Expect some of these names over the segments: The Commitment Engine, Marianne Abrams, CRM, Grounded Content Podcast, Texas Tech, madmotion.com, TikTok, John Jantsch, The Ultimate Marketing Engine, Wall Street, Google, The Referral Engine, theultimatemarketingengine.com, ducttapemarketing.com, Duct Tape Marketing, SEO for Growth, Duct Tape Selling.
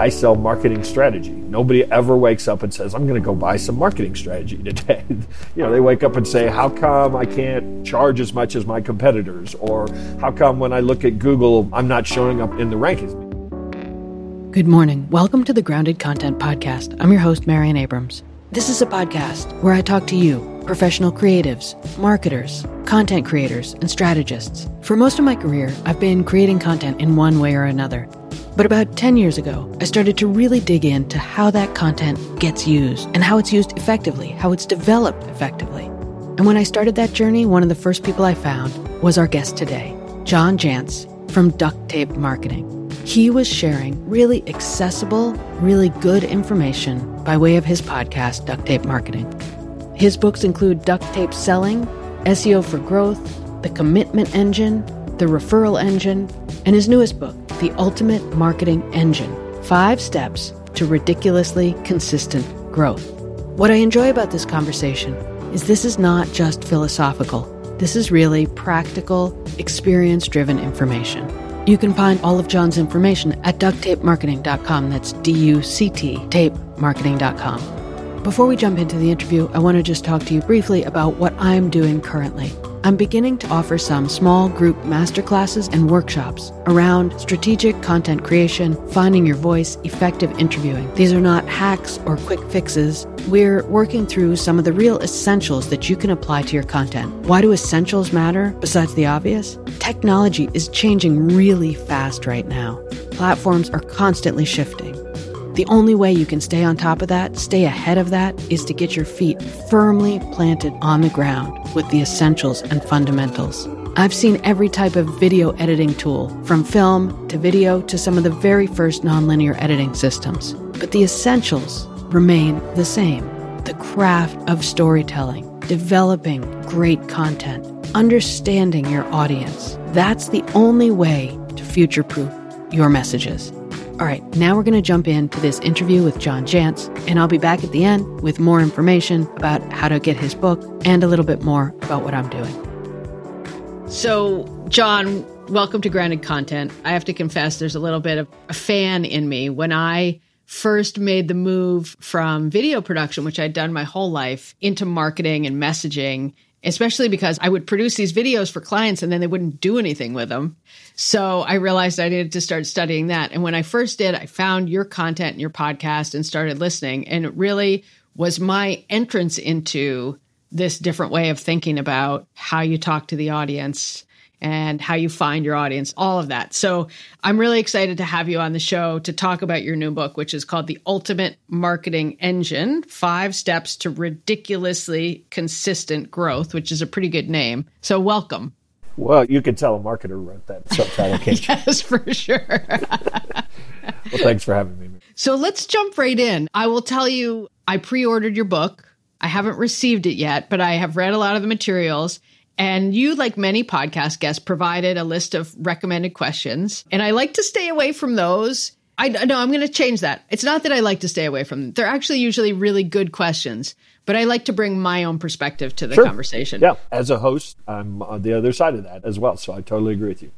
I sell marketing strategy. Nobody ever wakes up and says, I'm going to go buy some marketing strategy today. You know, they wake up and say, how come I can't charge as much as my competitors? Or how come when I look at Google, I'm not showing up in the rankings? Good morning. Welcome to the Grounded Content Podcast. I'm your host, Marianne Abrams. This is a podcast where I talk to you, professional creatives, marketers, content creators, and strategists. For most of my career, I've been creating content in one way or another. But about 10 years ago, I started to really dig into how that content gets used and how it's used effectively, how it's developed effectively. And when I started that journey, one of the first people I found was our guest today, John Jantsch from Duct Tape Marketing. He was sharing really accessible, really good information by way of his podcast, Duct Tape Marketing. His books include Duct Tape Selling, SEO for Growth, The Commitment Engine, The Referral Engine, and his newest book, The Ultimate Marketing Engine, 5 Steps to Ridiculously Consistent Growth. What I enjoy about this conversation is this is not just philosophical. This is really practical, experience-driven information. You can find all of John's information at ducttapemarketing.com. That's D-U-C-T, tapemarketing.com. Before we jump into the interview, I want to just talk to you briefly about what I'm doing currently. I'm beginning to offer some small group masterclasses and workshops around strategic content creation, finding your voice, effective interviewing. These are not hacks or quick fixes. We're working through some of the real essentials that you can apply to your content. Why do essentials matter besides the obvious? Technology is changing really fast right now. Platforms are constantly shifting. The only way you can stay on top of that, stay ahead of that, is to get your feet firmly planted on the ground with the essentials and fundamentals. I've seen every type of video editing tool, from film to video to some of the very first nonlinear editing systems. But the essentials remain the same. The craft of storytelling, developing great content, understanding your audience. That's the only way to future-proof your messages. All right, now we're going to jump into this interview with John Jantsch, and I'll be back at the end with more information about how to get his book and a little bit more about what I'm doing. So, John, welcome to Grounded Content. I have to confess there's a little bit of a fan in me. When I first made the move from video production, which I'd done my whole life, into marketing and messaging, especially because I would produce these videos for clients and then they wouldn't do anything with them. So I realized I needed to start studying that. And when I first did, I found your content and your podcast and started listening. And it really was my entrance into this different way of thinking about how you talk to the audience and how you find your audience, all of that. So I'm really excited to have you on the show to talk about your new book, which is called The Ultimate Marketing Engine, 5 Steps to Ridiculously Consistent Growth, which is a pretty good name. So welcome. Well, you can tell a marketer wrote that subtitle, can't you? Yes, for sure. Well, thanks for having me. So let's jump right in. I will tell you, I pre-ordered your book. I haven't received it yet, but I have read a lot of the materials. And you, like many podcast guests, provided a list of recommended questions. And I like to stay away from those. I'm going to change that. It's not that I like to stay away from them. They're actually usually really good questions. But I like to bring my own perspective to the conversation. Yeah. As a host, I'm on the other side of that as well. So I totally agree with you.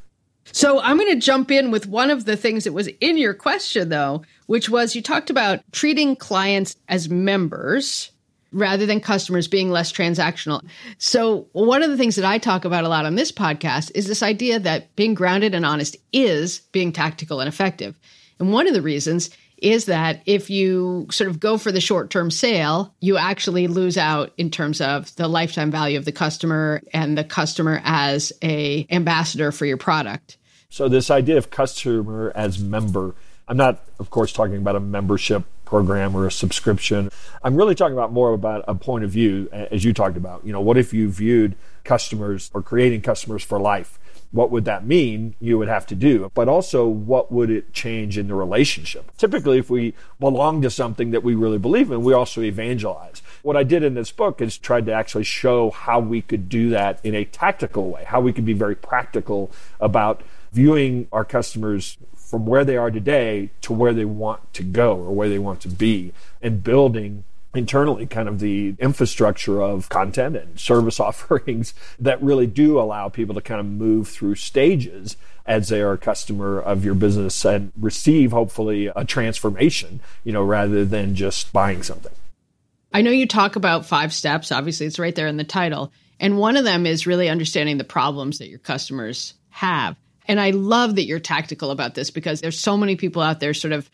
So I'm going to jump in with one of the things that was in your question, though, which was you talked about treating clients as members rather than customers, being less transactional. So one of the things that I talk about a lot on this podcast is this idea that being grounded and honest is being tactical and effective. And one of the reasons is that if you sort of go for the short-term sale, you actually lose out in terms of the lifetime value of the customer and the customer as an ambassador for your product. So this idea of customer as member, I'm not, of course, talking about a membership program or a subscription. I'm really talking about more about a point of view, as you talked about. You know, what if you viewed customers or creating customers for life? What would that mean you would have to do? But also, what would it change in the relationship? Typically, if we belong to something that we really believe in, we also evangelize. What I did in this book is tried to actually show how we could do that in a tactical way, how we could be very practical about viewing our customers from where they are today to where they want to go or where they want to be, and building internally kind of the infrastructure of content and service offerings that really do allow people to kind of move through stages as they are a customer of your business and receive hopefully a transformation, you know, rather than just buying something. I know you talk about 5 steps. Obviously, it's right there in the title. And one of them is really understanding the problems that your customers have. And I love that you're tactical about this because there's so many people out there sort of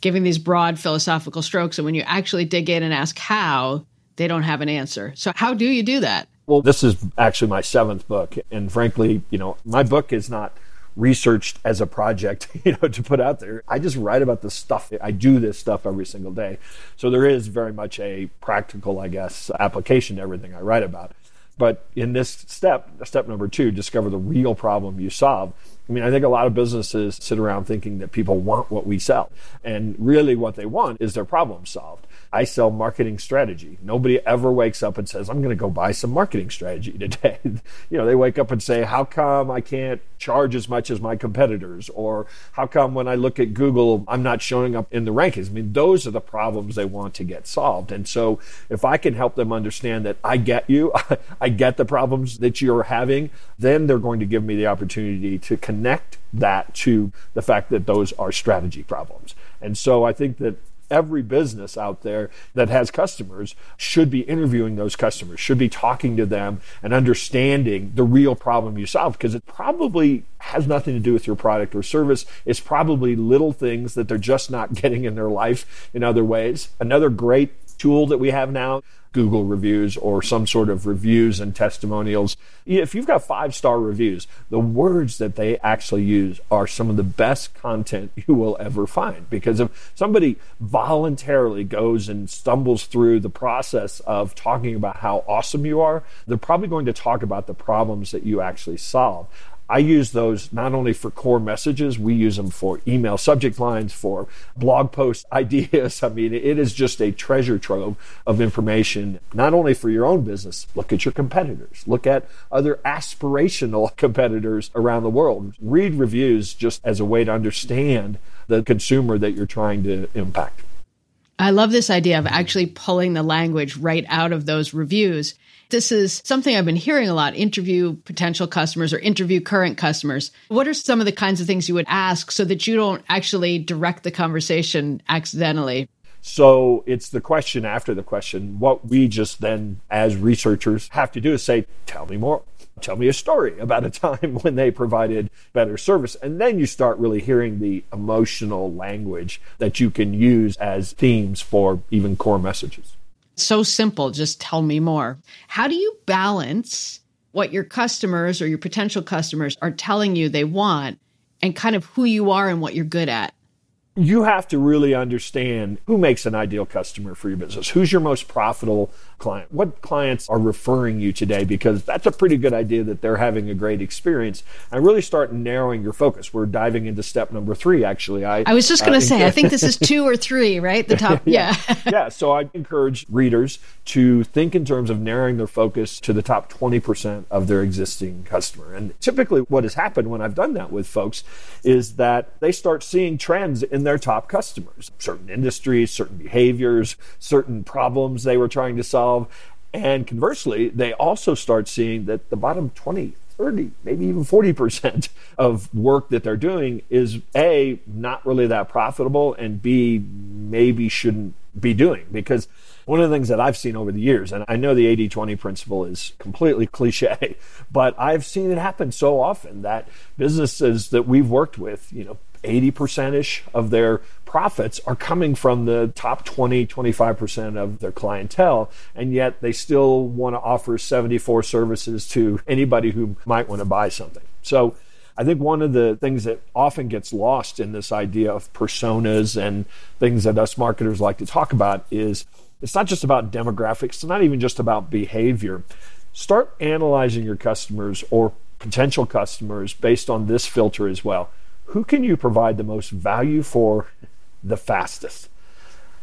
giving these broad philosophical strokes. And when you actually dig in and ask how, they don't have an answer. So how do you do that? Well, this is actually my 7th book. And frankly, you know, my book is not researched as a project, you know, to put out there. I just write about this stuff. I do this stuff every single day. So there is very much a practical, I guess, application to everything I write about. But in this step number 2, discover the real problem you solve. I mean, I think a lot of businesses sit around thinking that people want what we sell. And really what they want is their problem solved. I sell marketing strategy. Nobody ever wakes up and says, I'm going to go buy some marketing strategy today. You know, they wake up and say, how come I can't charge as much as my competitors? Or how come when I look at Google, I'm not showing up in the rankings? I mean, those are the problems they want to get solved. And so if I can help them understand that I get you, I get the problems that you're having, then they're going to give me the opportunity to connect that to the fact that those are strategy problems. And so I think that every business out there that has customers should be interviewing those customers, should be talking to them and understanding the real problem you solve, because it probably has nothing to do with your product or service. It's probably little things that they're just not getting in their life in other ways. Another great tool that we have now, Google reviews or some sort of reviews and testimonials. If you've got 5-star reviews, the words that they actually use are some of the best content you will ever find. Because if somebody voluntarily goes and stumbles through the process of talking about how awesome you are, they're probably going to talk about the problems that you actually solve. I use those not only for core messages, we use them for email subject lines, for blog post ideas. I mean, it is just a treasure trove of information, not only for your own business. Look at your competitors. Look at other aspirational competitors around the world. Read reviews just as a way to understand the consumer that you're trying to impact. I love this idea of actually pulling the language right out of those reviews. This is something I've been hearing a lot, interview potential customers or interview current customers. What are some of the kinds of things you would ask so that you don't actually direct the conversation accidentally? So it's the question after the question. What we just then, as researchers, have to do is say, tell me more. Tell me a story about a time when they provided better service. And then you start really hearing the emotional language that you can use as themes for even core messages. So simple, just tell me more. How do you balance what your customers or your potential customers are telling you they want and kind of who you are and what you're good at? You have to really understand who makes an ideal customer for your business. Who's your most profitable client? What clients are referring you today? Because that's a pretty good idea that they're having a great experience. And really start narrowing your focus. We're diving into step number 3, actually. I was just going to say, I think this is 2 or 3, right? The top, So I encourage readers to think in terms of narrowing their focus to the top 20% of their existing customer. And typically what has happened when I've done that with folks is that they start seeing trends in their top customers, certain industries, certain behaviors, certain problems they were trying to solve. And conversely, they also start seeing that the bottom 20, 30, maybe even 40% of work that they're doing is A, not really that profitable, and B, maybe shouldn't be doing. Because one of the things that I've seen over the years, and I know the 80-20 principle is completely cliche, but I've seen it happen so often that businesses that we've worked with, you know, 80%-ish of their profits are coming from the top 20, 25% of their clientele, and yet they still want to offer 74 services to anybody who might want to buy something. So I think one of the things that often gets lost in this idea of personas and things that us marketers like to talk about is it's not just about demographics. It's not even just about behavior. Start analyzing your customers or potential customers based on this filter as well. Who can you provide the most value for the fastest?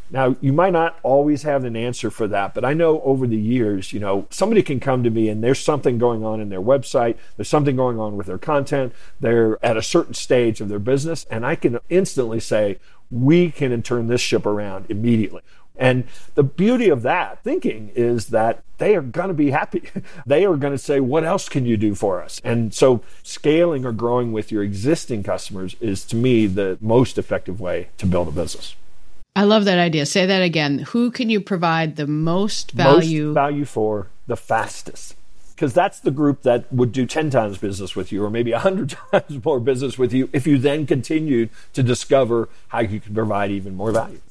Now, you might not always have an answer for that, but I know over the years, you know, somebody can come to me and there's something going on in their website, there's something going on with their content, they're at a certain stage of their business, and I can instantly say, we can turn this ship around immediately. And the beauty of that thinking is that they are going to be happy. They are going to say, what else can you do for us? And so scaling or growing with your existing customers is, to me, the most effective way to build a business. I love that idea. Say that again. Who can you provide the most value? Most value for the fastest. Because that's the group that would do 10 times business with you or maybe 100 times more business with you if you then continued to discover how you can provide even more value.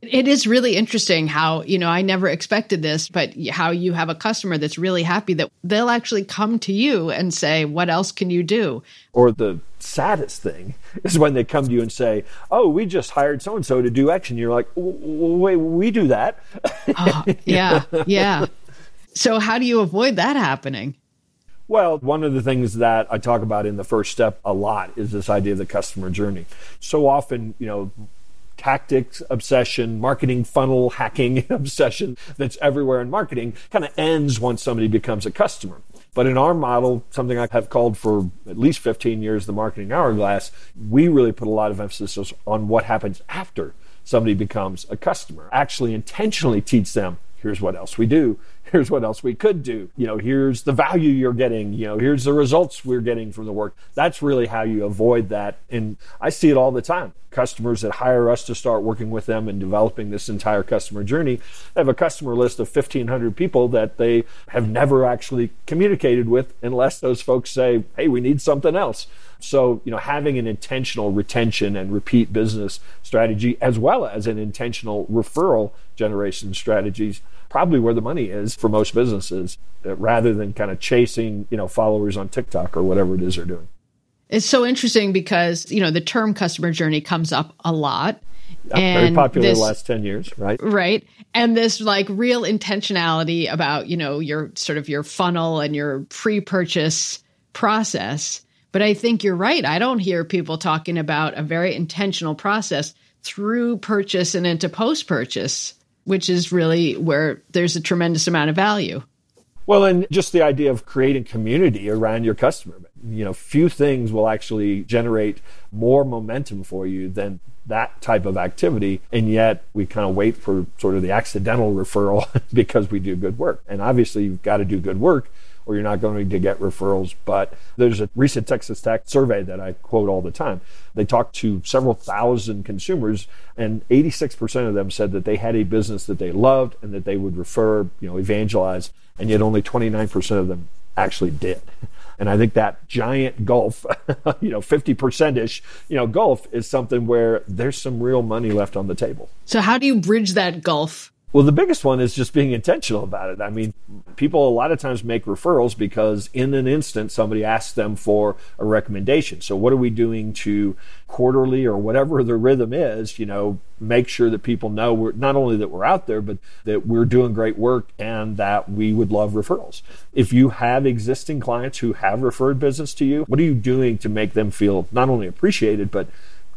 It is really interesting how, I never expected this, but how you have a customer that's really happy that they'll actually come to you and say, what else can you do? Or the saddest thing is when they come to you and say, oh, we just hired so-and-so to do X. And you're like, wait, we do that. Yeah. So how do you avoid that happening? Well, one of the things that I talk about in the first step a lot is this idea of the customer journey. So often, tactics obsession, marketing funnel hacking obsession that's everywhere in marketing kind of ends once somebody becomes a customer. But in our model, something I have called for at least 15 years, the marketing hourglass, we really put a lot of emphasis on what happens after somebody becomes a customer. Actually intentionally teach them, here's what else we do. Here's what else we could do. Here's the value you're getting. Here's the results we're getting from the work. That's really how you avoid that. And I see it all the time. Customers that hire us to start working with them and developing this entire customer journey have a customer list of 1,500 people that they have never actually communicated with unless those folks say, hey, we need something else. So, having an intentional retention and repeat business strategy as well as an intentional referral generation strategies probably where the money is for most businesses, rather than kind of chasing, followers on TikTok or whatever it is they're doing. It's so interesting because, the term customer journey comes up a lot. And very popular the last 10 years, right? Right. And this real intentionality about, your sort of your funnel and your pre-purchase process. But I think you're right. I don't hear people talking about a very intentional process through purchase and into post-purchase, which is really where there's a tremendous amount of value. Well, and just the idea of creating community around your customer. Few things will actually generate more momentum for you than that type of activity. And yet we kind of wait for sort of the accidental referral because we do good work. And obviously you've got to do good work or you're not going to get referrals. But there's a recent Texas Tech survey that I quote all the time. They talked to several thousand consumers, and 86% of them said that they had a business that they loved and that they would refer, evangelize, and yet only 29% of them actually did. And I think that giant gulf, 50%-ish, gulf is something where there's some real money left on the table. So how do you bridge that gulf? Well, the biggest one is just being intentional about it. I mean, people a lot of times make referrals because in an instant, somebody asks them for a recommendation. So what are we doing to quarterly or whatever the rhythm is, make sure that people know we're not only that we're out there, but that we're doing great work and that we would love referrals. If you have existing clients who have referred business to you, what are you doing to make them feel not only appreciated, but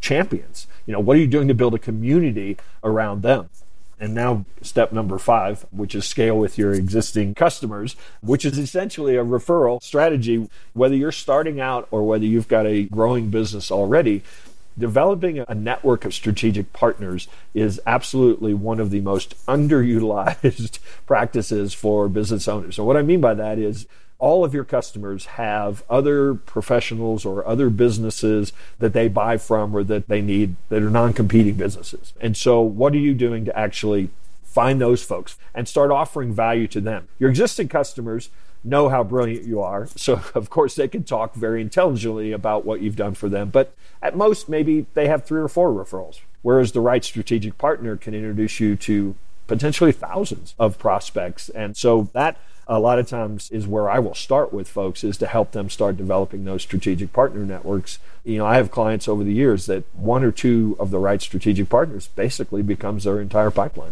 champions? What are you doing to build a community around them? And now step number 5, which is scale with your existing customers, which is essentially a referral strategy. Whether you're starting out or whether you've got a growing business already, developing a network of strategic partners is absolutely one of the most underutilized practices for business owners. So what I mean by that is all of your customers have other professionals or other businesses that they buy from or that they need that are non-competing businesses. And so what are you doing to actually find those folks and start offering value to them? Your existing customers know how brilliant you are. So of course they can talk very intelligently about what you've done for them, but at most maybe they have 3 or 4 referrals, whereas the right strategic partner can introduce you to potentially thousands of prospects. And so that a lot of times is where I will start with folks, is to help them start developing those strategic partner networks. I have clients over the years that 1 or 2 of the right strategic partners basically becomes their entire pipeline.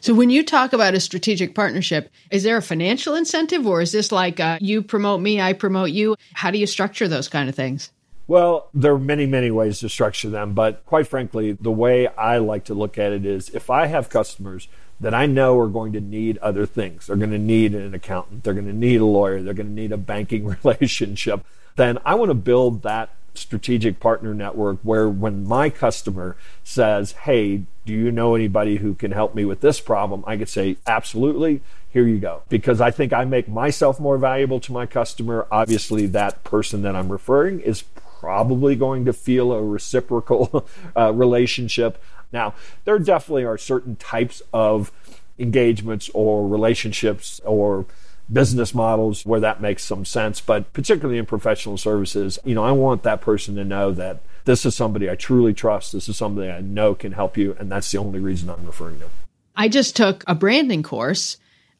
So when you talk about a strategic partnership, is there a financial incentive, or is this like you promote me, I promote you? How do you structure those kind of things? Well, there are many, many ways to structure them. But quite frankly, the way I like to look at it is if I have customers that I know are going to need other things, they're going to need an accountant, they're going to need a lawyer, they're going to need a banking relationship, then I want to build that strategic partner network where when my customer says, hey, do you know anybody who can help me with this problem? I could say, absolutely, here you go. Because I think I make myself more valuable to my customer. Obviously, that person that I'm referring is probably going to feel a reciprocal relationship. Now, there definitely are certain types of engagements or relationships or business models where that makes some sense, but particularly in professional services, I want that person to know that this is somebody I truly trust. This is somebody I know can help you. And that's the only reason I'm referring to. I just took a branding course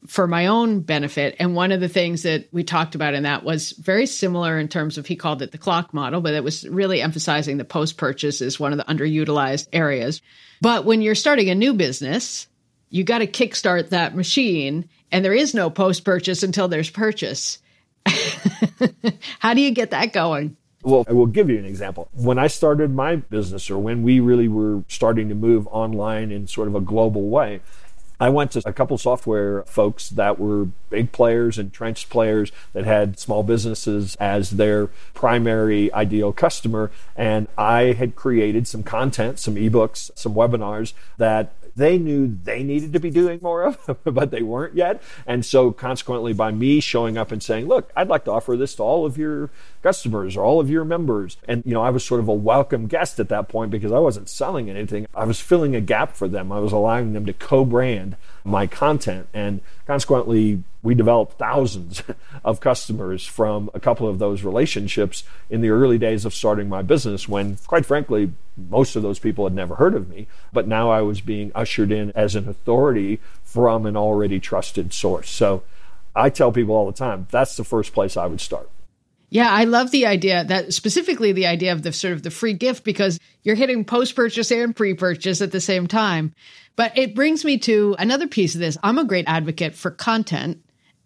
for my own benefit. And one of the things that we talked about in that was very similar in terms of, he called it the clock model, but it was really emphasizing the post-purchase is one of the underutilized areas. But when you're starting a new business, you got to kickstart that machine, and there is no post-purchase until there's purchase. How do you get that going? Well, I will give you an example. When I started my business, or when we really were starting to move online in sort of a global way, I went to a couple software folks that were big players, entrenched players that had small businesses as their primary ideal customer. And I had created some content, some ebooks, some webinars that they knew they needed to be doing more of, but they weren't yet. And so consequently, by me showing up and saying, look, I'd like to offer this to all of your customers or all of your members. And, I was sort of a welcome guest at that point because I wasn't selling anything. I was filling a gap for them. I was allowing them to co-brand my content. And consequently, we developed thousands of customers from a couple of those relationships in the early days of starting my business when, quite frankly, most of those people had never heard of me. But now I was being ushered in as an authority from an already trusted source. So I tell people all the time, that's the first place I would start. Yeah, I love the idea that, specifically the idea of the sort of the free gift, because you're hitting post-purchase and pre-purchase at the same time. But it brings me to another piece of this. I'm a great advocate for content.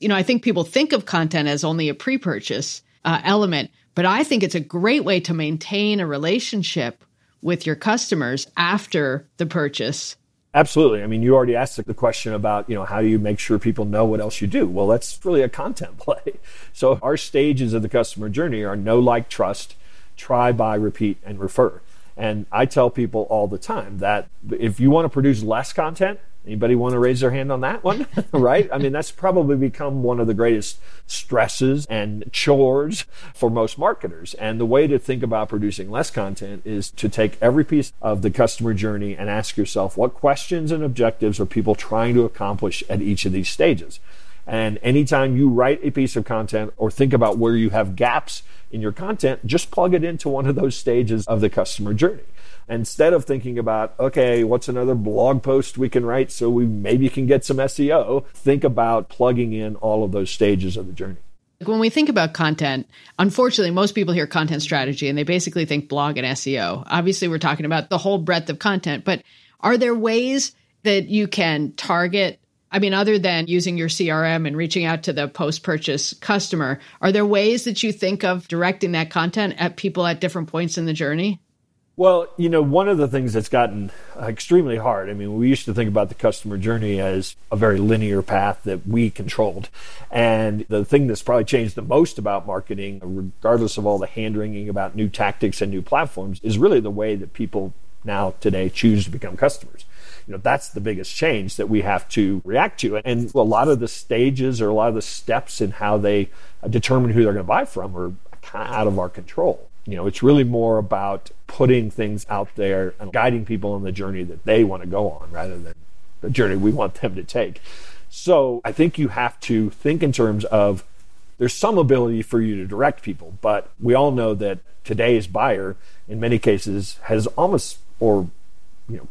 I think people think of content as only a pre-purchase element, but I think it's a great way to maintain a relationship with your customers after the purchase. Absolutely. You already asked the question about, how do you make sure people know what else you do? Well, that's really a content play. So our stages of the customer journey are know, like, trust, try, buy, repeat, and refer. And I tell people all the time that if you want to produce less content, anybody want to raise their hand on that one, right? That's probably become one of the greatest stresses and chores for most marketers. And the way to think about producing less content is to take every piece of the customer journey and ask yourself, what questions and objectives are people trying to accomplish at each of these stages? And anytime you write a piece of content or think about where you have gaps in your content, just plug it into one of those stages of the customer journey. Instead of thinking about, okay, what's another blog post we can write so we maybe can get some SEO, think about plugging in all of those stages of the journey. When we think about content, unfortunately, most people hear content strategy and they basically think blog and SEO. Obviously, we're talking about the whole breadth of content, but are there ways that you can target, other than using your CRM and reaching out to the post-purchase customer, are there ways that you think of directing that content at people at different points in the journey? Well, one of the things that's gotten extremely hard, we used to think about the customer journey as a very linear path that we controlled. And the thing that's probably changed the most about marketing, regardless of all the hand-wringing about new tactics and new platforms, is really the way that people now today choose to become customers. That's the biggest change that we have to react to. And a lot of the stages or a lot of the steps in how they determine who they're going to buy from are kind of out of our control. It's really more about putting things out there and guiding people on the journey that they want to go on rather than the journey we want them to take. So I think you have to think in terms of there's some ability for you to direct people, but we all know that today's buyer in many cases has almost or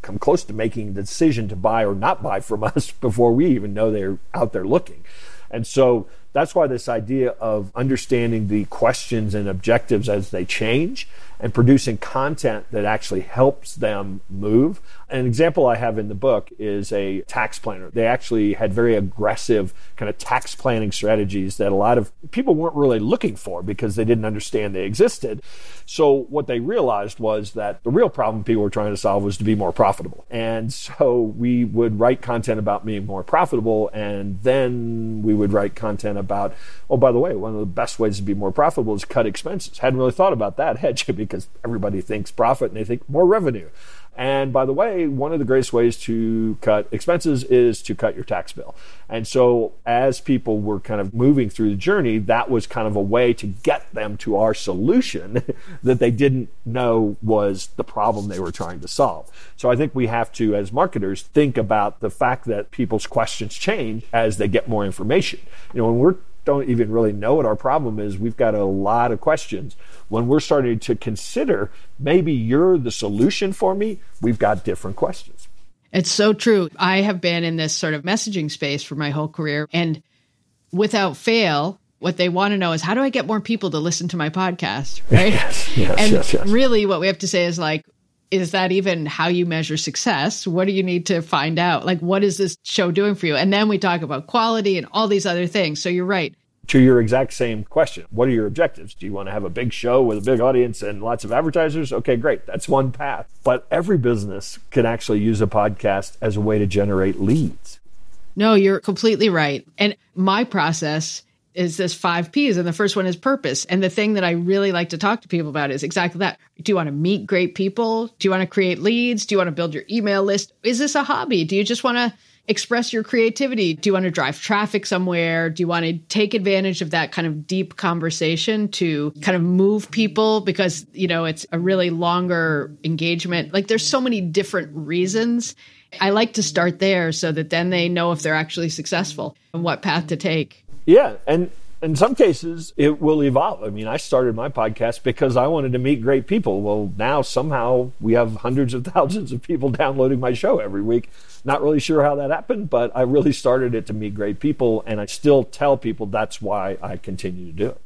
come close to making the decision to buy or not buy from us before we even know they're out there looking. And so that's why this idea of understanding the questions and objectives as they change and producing content that actually helps them move. An example I have in the book is a tax planner. They actually had very aggressive kind of tax planning strategies that a lot of people weren't really looking for because they didn't understand they existed. So what they realized was that the real problem people were trying to solve was to be more profitable. And so we would write content about being more profitable, and then we would write content about, oh, by the way, one of the best ways to be more profitable is cut expenses. Hadn't really thought about that, had you? Because everybody thinks profit and they think more revenue. And by the way, one of the greatest ways to cut expenses is to cut your tax bill. And so as people were kind of moving through the journey, that was kind of a way to get them to our solution that they didn't know was the problem they were trying to solve. So I think we have to, as marketers, think about the fact that people's questions change as they get more information. You know, when we don't even really know what our problem is, we've got a lot of questions. When we're starting to consider, maybe you're the solution for me, we've got different questions. It's so true. I have been in this sort of messaging space for my whole career. And without fail, what they want to know is, how do I get more people to listen to my podcast, right? Yes. Really what we have to say is like, is that even how you measure success? What do you need to find out? Like, what is this show doing for you? And then we talk about quality and all these other things. So you're right. To your exact same question, what are your objectives? Do you want to have a big show with a big audience and lots of advertisers? Okay, great. That's one path. But every business can actually use a podcast as a way to generate leads. No, you're completely right. And my process is this 5 Ps. And the first one is purpose. And the thing that I really like to talk to people about is exactly that. Do you want to meet great people? Do you want to create leads? Do you want to build your email list? Is this a hobby? Do you just want to express your creativity? Do you want to drive traffic somewhere? Do you want to take advantage of that kind of deep conversation to kind of move people? Because, you know, it's a really longer engagement. Like, there's so many different reasons. I like to start there so that then they know if they're actually successful and what path to take. Yeah. And in some cases, it will evolve. I mean, I started my podcast because I wanted to meet great people. Well, now somehow we have hundreds of thousands of people downloading my show every week. Not really sure how that happened, but I really started it to meet great people. And I still tell people that's why I continue to do it.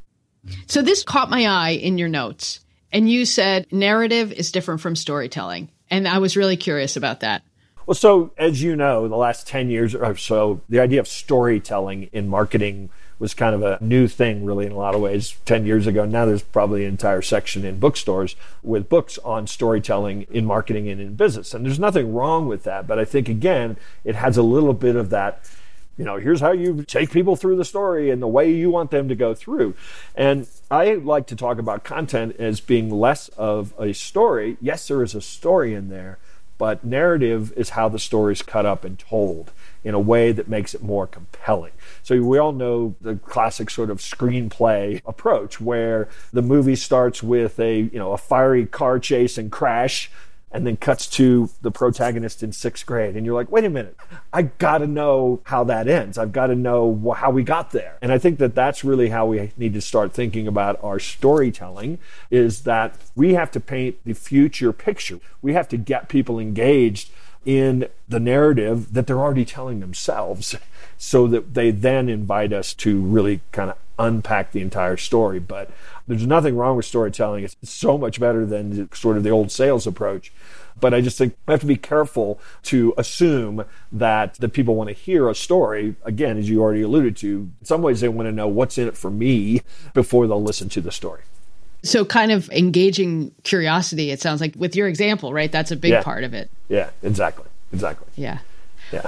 So this caught my eye in your notes. And you said narrative is different from storytelling. And I was really curious about that. Well, so as you know, the last 10 years or so, the idea of storytelling in marketing was kind of a new thing, really, in a lot of ways 10 years ago. Now there's probably an entire section in bookstores with books on storytelling in marketing and in business. And there's nothing wrong with that. But I think, again, it has a little bit of that, you know, here's how you take people through the story and the way you want them to go through. And I like to talk about content as being less of a story. Yes, there is a story in there, but narrative is how the story is cut up and told in a way that makes it more compelling. So we all know the classic sort of screenplay approach where the movie starts with a fiery car chase and crash and then cuts to the protagonist in sixth grade. And you're like, wait a minute, I gotta know how that ends. I've gotta know how we got there. And I think that that's really how we need to start thinking about our storytelling, is that we have to paint the future picture. We have to get people engaged in the narrative that they're already telling themselves so that they then invite us to really kind of unpack the entire story. But there's nothing wrong with storytelling. It's so much better than sort of the old sales approach. But I just think we have to be careful to assume that the people want to hear a story. Again, as you already alluded to, in some ways they want to know what's in it for me before they'll listen to the story. So kind of engaging curiosity, it sounds like, with your example, right? That's a big part of it. Yeah, exactly. Yeah.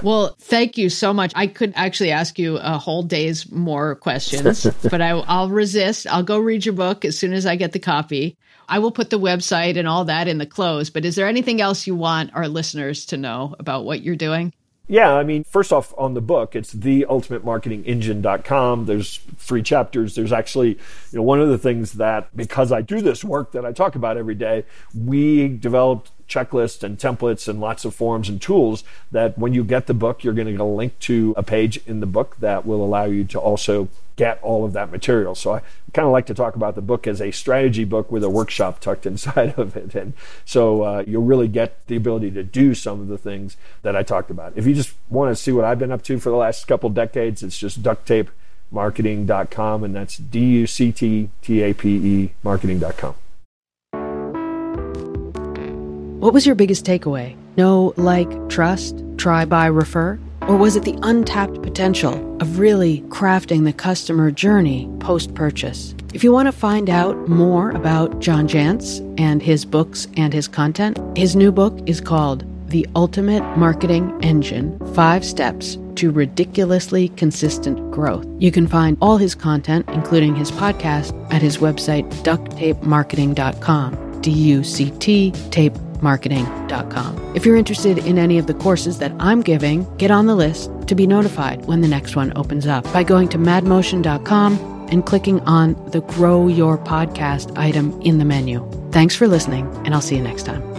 Well, thank you so much. I could actually ask you a whole day's more questions, but I'll resist. I'll go read your book as soon as I get the copy. I will put the website and all that in the close, but is there anything else you want our listeners to know about what you're doing? Yeah, I mean, first off, on the book, it's theultimatemarketingengine.com. There's 3 chapters. There's actually, one of the things that, because I do this work that I talk about every day, we developed checklists and templates and lots of forms and tools that when you get the book, you're going to get a link to a page in the book that will allow you to also get all of that material. So I kind of like to talk about the book as a strategy book with a workshop tucked inside of it. And so you'll really get the ability to do some of the things that I talked about. If you just want to see what I've been up to for the last couple decades, it's just ducttapemarketing.com, and that's ducttape marketing.com. What was your biggest takeaway? Know, like, trust, try, buy, refer? Or was it the untapped potential of really crafting the customer journey post-purchase? If you want to find out more about John Jantsch and his books and his content, his new book is called The Ultimate Marketing Engine, 5 Steps to Ridiculously Consistent Growth. You can find all his content, including his podcast, at his website, ducttapemarketing.com, DUCT, tape ducttapemarketing.com. If you're interested in any of the courses that I'm giving, get on the list to be notified when the next one opens up by going to madmotion.com and clicking on the Grow Your Podcast item in the menu. Thanks for listening, and I'll see you next time.